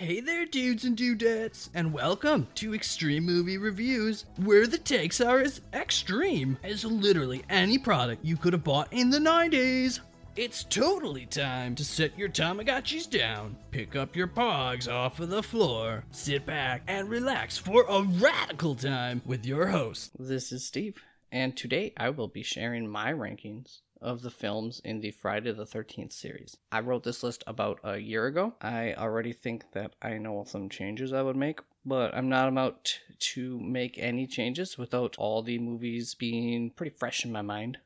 Hey there, dudes and dudettes, and welcome to Extreme Movie Reviews, where the takes are as extreme as literally any product you could have bought in the 90s. It's totally time to set your Tamagotchis down, pick up your pogs off of the floor, sit back and relax for a radical time with your host. This is Steve, and today I will be sharing my rankings of the films in the Friday the 13th series. I wrote this list about a year ago. I already think that I know some changes I would make, but I'm not about to make any changes without all the movies being pretty fresh in my mind.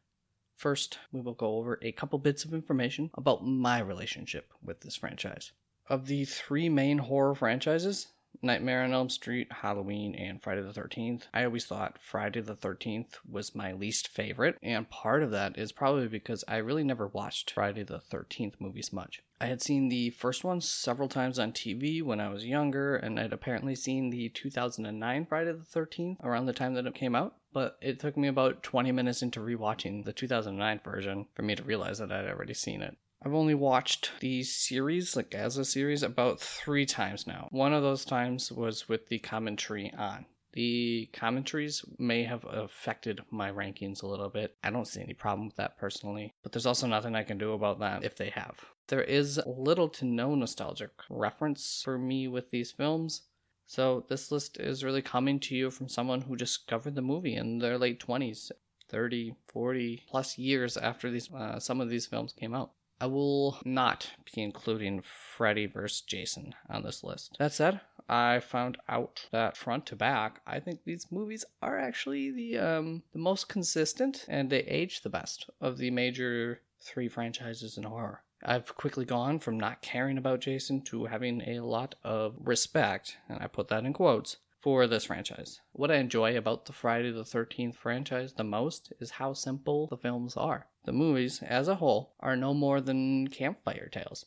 First, we will go over a couple bits of information about my relationship with this franchise. Of the three main horror franchises, Nightmare on Elm Street, Halloween, and Friday the 13th. I always thought Friday the 13th was my least favorite, and part of that is probably because I really never watched Friday the 13th movies much. I had seen the first one several times on TV when I was younger, and I'd apparently seen the 2009 Friday the 13th around the time that it came out, but it took me about 20 minutes into rewatching the 2009 version for me to realize that I'd already seen it. I've only watched the series, like as a series, about three times now. One of those times was with the commentary on. The commentaries may have affected my rankings a little bit. I don't see any problem with that personally, but there's also nothing I can do about that if they have. There is little to no nostalgic reference for me with these films, so this list is really coming to you from someone who discovered the movie in their late 20s, 30, 40 plus years after some of these films came out. I will not be including Freddy vs. Jason on this list. That said, I found out that front to back, I think these movies are actually the most consistent, and they age the best of the major three franchises in horror. I've quickly gone from not caring about Jason to having a lot of respect, and I put that in quotes, for this franchise. What I enjoy about the Friday the 13th franchise the most is how simple the films are. The movies, as a whole, are no more than campfire tales,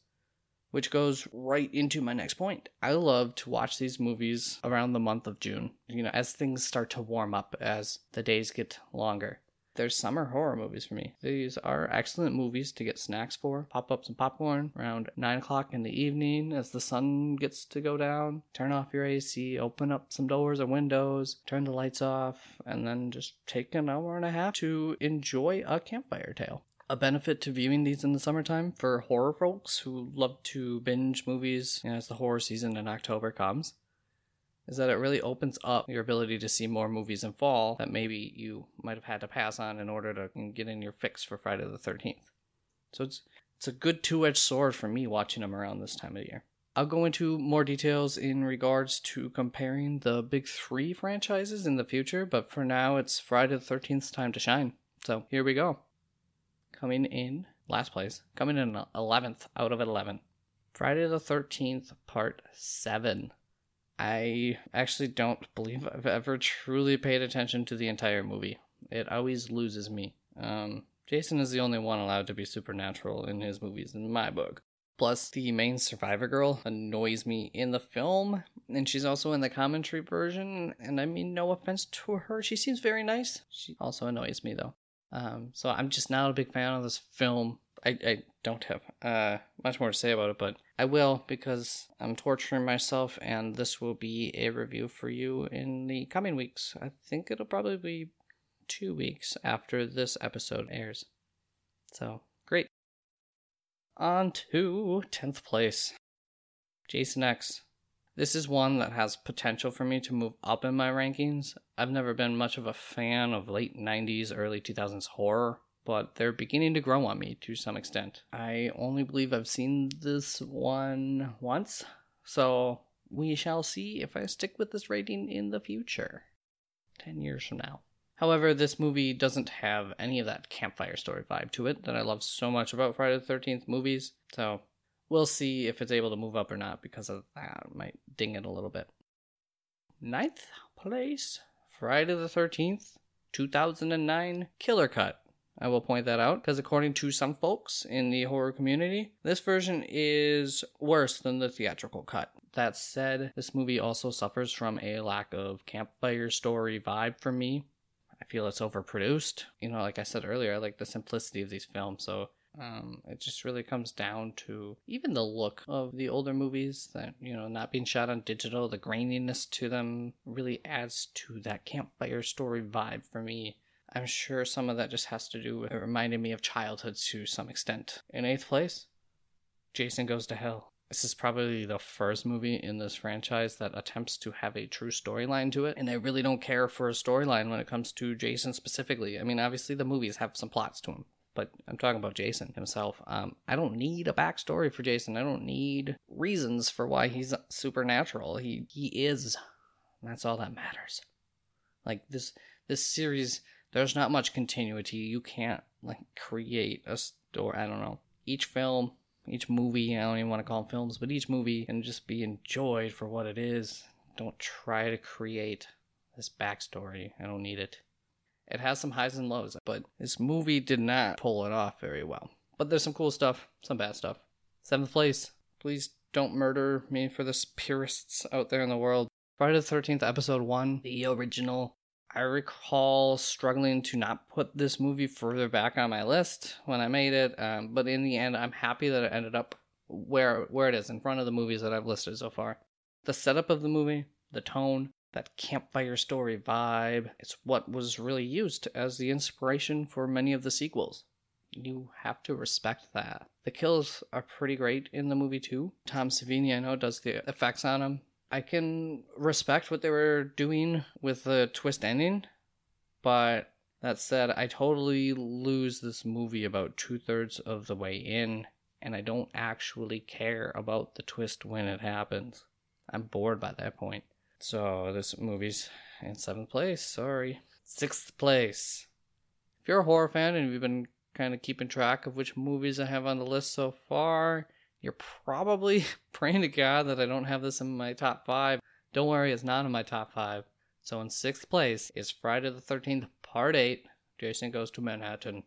which goes right into my next point. I love to watch these movies around the month of June, as things start to warm up as the days get longer. They're summer horror movies for me. These are excellent movies to get snacks for. Pop up some popcorn around 9 o'clock in the evening as the sun gets to go down. Turn off your AC, open up some doors or windows, turn the lights off, and then just take an hour and a half to enjoy a campfire tale. A benefit to viewing these in the summertime for horror folks who love to binge movies as the horror season in October comes is that it really opens up your ability to see more movies in fall that maybe you might have had to pass on in order to get in your fix for Friday the 13th. So it's a good two-edged sword for me watching them around this time of year. I'll go into more details in regards to comparing the big three franchises in the future, but for now it's Friday the 13th's time to shine. So here we go. Coming in last place, coming in 11th out of 11, Friday the 13th Part 7. I actually don't believe I've ever truly paid attention to the entire movie. It always loses me. Jason is the only one allowed to be supernatural in his movies in my book. Plus, the main survivor girl annoys me in the film, and she's also in the commentary version, and I mean no offense to her. She seems very nice. She also annoys me, though. So I'm just not a big fan of this film. I don't have much more to say about it, but I will because I'm torturing myself, and this will be a review for you in the coming weeks. I think it'll probably be 2 weeks after this episode airs. So, great. On to 10th place, Jason X. This is one that has potential for me to move up in my rankings. I've never been much of a fan of late 90s, early 2000s horror, but they're beginning to grow on me to some extent. I only believe I've seen this one once, so we shall see if I stick with this rating in the future, 10 years from now. However, this movie doesn't have any of that campfire story vibe to it that I love so much about Friday the 13th movies, so we'll see if it's able to move up or not because of that. It might ding it a little bit. 9th place, Friday the 13th, 2009 Killer Cut. I will point that out because according to some folks in the horror community, this version is worse than the theatrical cut. That said, this movie also suffers from a lack of campfire story vibe for me. I feel it's overproduced. Like I said earlier, I like the simplicity of these films, so It just really comes down to even the look of the older movies that, you know, not being shot on digital, the graininess to them really adds to that campfire story vibe for me. I'm sure some of that just has to do with it reminded me of childhood to some extent. In 8th place, Jason Goes to Hell. This is probably the first movie in this franchise that attempts to have a true storyline to it, and I really don't care for a storyline when it comes to Jason specifically. I mean, obviously the movies have some plots to them, but I'm talking about Jason himself. I don't need a backstory for Jason. I don't need reasons for why he's supernatural. He is. And that's all that matters. Like, this series, there's not much continuity. You can't, like, create a story. I don't know. Each film, each movie, I don't even want to call them films, but each movie can just be enjoyed for what it is. Don't try to create this backstory. I don't need it. It has some highs and lows, but this movie did not pull it off very well. But there's some cool stuff, some bad stuff. 7th place. Please don't murder me for the purists out there in the world. Friday the 13th, Episode 1, the original. I recall struggling to not put this movie further back on my list when I made it, but in the end, I'm happy that it ended up where it is, in front of the movies that I've listed so far. The setup of the movie, the tone, that campfire story vibe, it's what was really used as the inspiration for many of the sequels. You have to respect that. The kills are pretty great in the movie too. Tom Savini, I know, does the effects on them. I can respect what they were doing with the twist ending, but that said, I totally lose this movie about 2/3 of the way in, and I don't actually care about the twist when it happens. I'm bored by that point. So this movie's in 7th place, sorry. 6th place. If you're a horror fan and you've been kind of keeping track of which movies I have on the list so far, you're probably praying to God that I don't have this in my top 5. Don't worry, it's not in my top 5. So in 6th place is Friday the 13th, Part 8, Jason Goes to Manhattan.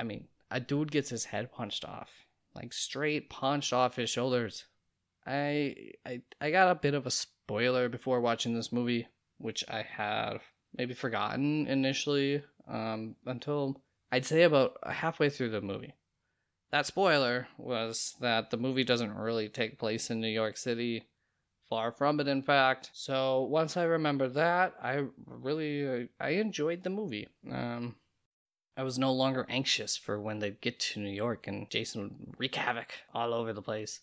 I mean, a dude gets his head punched off. Like, straight punched off his shoulders. I got a bit of a spoiler before watching this movie, which I had maybe forgotten initially, until I'd say about halfway through the movie. That spoiler was that the movie doesn't really take place in New York City. Far from it, in fact. So once I remembered that, I enjoyed the movie. I was no longer anxious for when they'd get to New York and Jason would wreak havoc all over the place.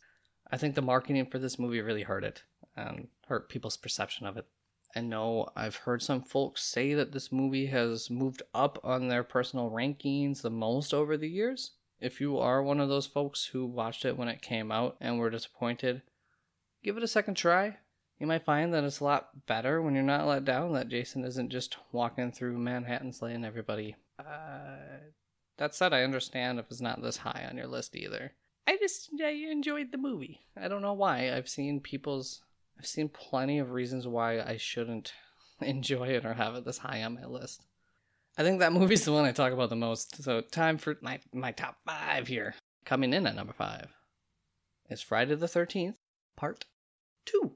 I think the marketing for this movie really hurt it and hurt people's perception of it. I know I've heard some folks say that this movie has moved up on their personal rankings the most over the years. If you are one of those folks who watched it when it came out and were disappointed, give it a second try. You might find that it's a lot better when you're not let down, that Jason isn't just walking through Manhattan slaying everybody. That said, I understand if it's not this high on your list either. I enjoyed the movie. I don't know why. I've seen plenty of reasons why I shouldn't enjoy it or have it this high on my list. I think that movie's the one I talk about the most. So time for my top 5 here. Coming in at number 5 is Friday the 13th, Part 2.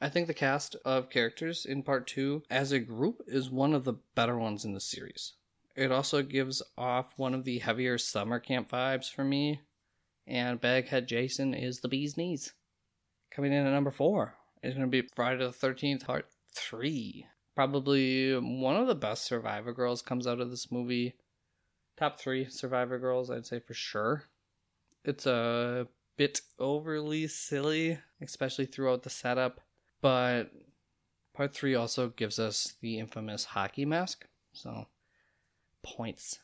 I think the cast of characters in Part 2 as a group is one of the better ones in the series. It also gives off one of the heavier summer camp vibes for me. And Baghead Jason is the bee's knees. Coming in at number 4 is going to be Friday the 13th, Part 3. Probably one of the best Survivor Girls comes out of this movie. Top 3 Survivor Girls, I'd say for sure. It's a bit overly silly, especially throughout the setup. But Part 3 also gives us the infamous hockey mask. So, points.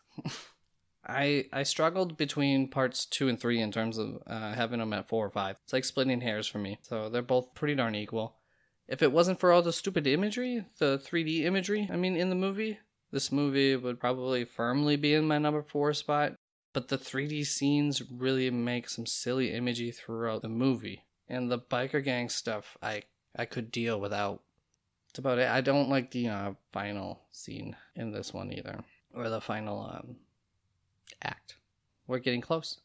I struggled between parts 2 and 3 in terms of having them at 4 or 5. It's like splitting hairs for me. So they're both pretty darn equal. If it wasn't for all the stupid imagery, the 3D imagery, in the movie, this movie would probably firmly be in my number 4 spot. But the 3D scenes really make some silly imagery throughout the movie. And the biker gang stuff, I could deal without. That's about it. I don't like the final scene in this one either. Or the final act. We're getting close.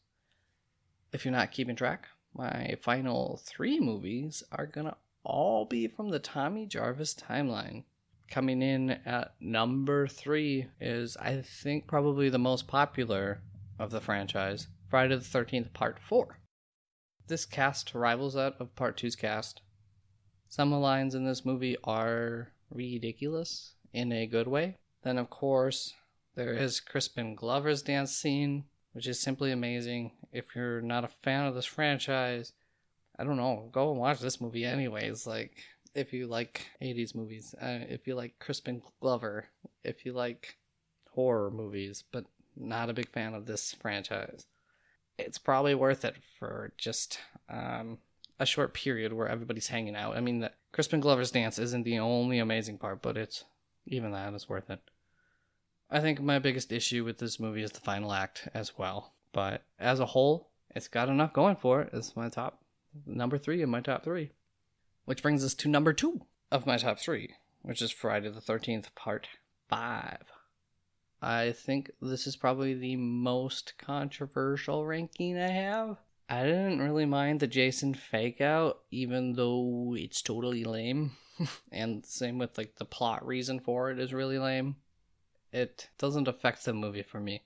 If you're not keeping track, my final 3 movies are gonna all be from the Tommy Jarvis timeline. Coming in at number 3 is, I think, probably the most popular of the franchise, Friday the 13th Part 4. This cast rivals that of Part 2's cast. Some of the lines in this movie are ridiculous in a good way. Then, of course, there is Crispin Glover's dance scene, which is simply amazing. If you're not a fan of this franchise, I don't know, go and watch this movie anyways. Like, if you like 80s movies, if you like Crispin Glover, if you like horror movies, but not a big fan of this franchise, it's probably worth it for just a short period where everybody's hanging out. I mean, the Crispin Glover's dance isn't the only amazing part, but it's even that is worth it. I think my biggest issue with this movie is the final act as well. But as a whole, it's got enough going for it. It's my top number three in my top three. Which brings us to number two of my top three, which is Friday the 13th Part 5. I think this is probably the most controversial ranking I have. I didn't really mind the Jason fake out, even though it's totally lame. And same with like the plot reason for it is really lame. It doesn't affect the movie for me.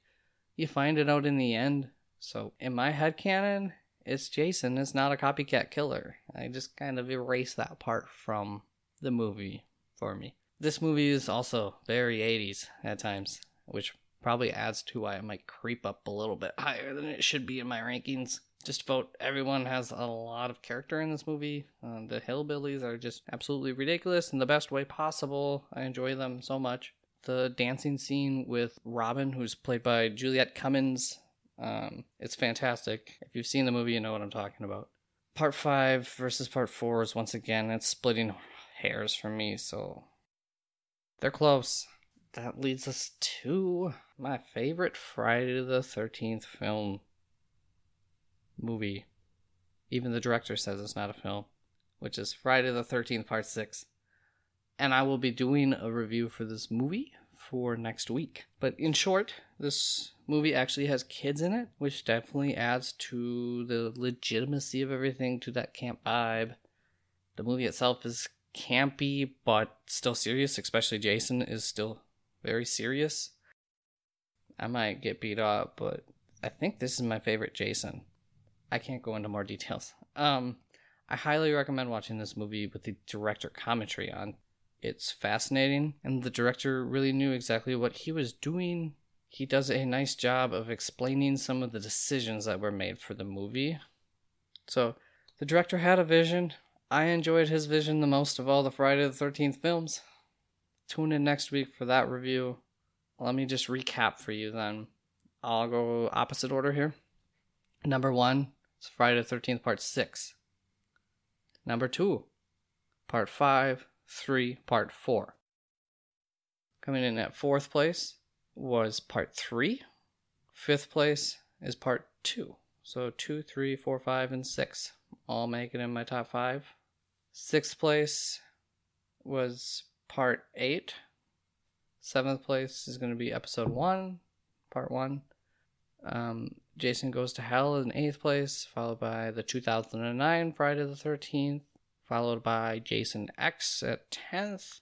You find it out in the end. So in my headcanon, it's Jason is not a copycat killer. I just kind of erased that part from the movie for me. This movie is also very 80s at times, which probably adds to why it might creep up a little bit higher than it should be in my rankings. Just about everyone has a lot of character in this movie. The hillbillies are just absolutely ridiculous in the best way possible. I enjoy them so much. The dancing scene with Robin, who's played by Juliette Cummins, it's fantastic. If you've seen the movie, you know what I'm talking about. Part 5 versus Part 4 is, once again, it's splitting hairs for me, so they're close. That leads us to my favorite Friday the 13th film movie. Even the director says it's not a film, which is Friday the 13th Part 6. And I will be doing a review for this movie for next week. But in short, this movie actually has kids in it, which definitely adds to the legitimacy of everything, to that camp vibe. The movie itself is campy, but still serious, especially Jason is still very serious. I might get beat up, but I think this is my favorite Jason. I can't go into more details. I highly recommend watching this movie with the director commentary on. It's fascinating, and the director really knew exactly what he was doing. He does a nice job of explaining some of the decisions that were made for the movie. So, the director had a vision. I enjoyed his vision the most of all the Friday the 13th films. Tune in next week for that review. Let me just recap for you then. I'll go opposite order here. Number 1 is Friday the 13th Part 6. Number 2, Part 5. 3, Part 4. Coming in at 4th place was Part 3. 5th place is Part 2. So 2, 3, 4, 5, and 6 all make it in my top 5. 6th place was Part 8. 7th place is going to be Episode 1, Part 1. Jason Goes to Hell in 8th place, followed by the 2009 Friday the 13th. Followed by Jason X at 10th.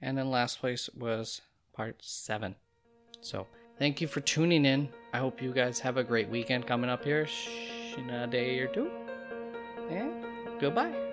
And in last place was Part 7. So, thank you for tuning in. I hope you guys have a great weekend coming up here in a day or two. And goodbye.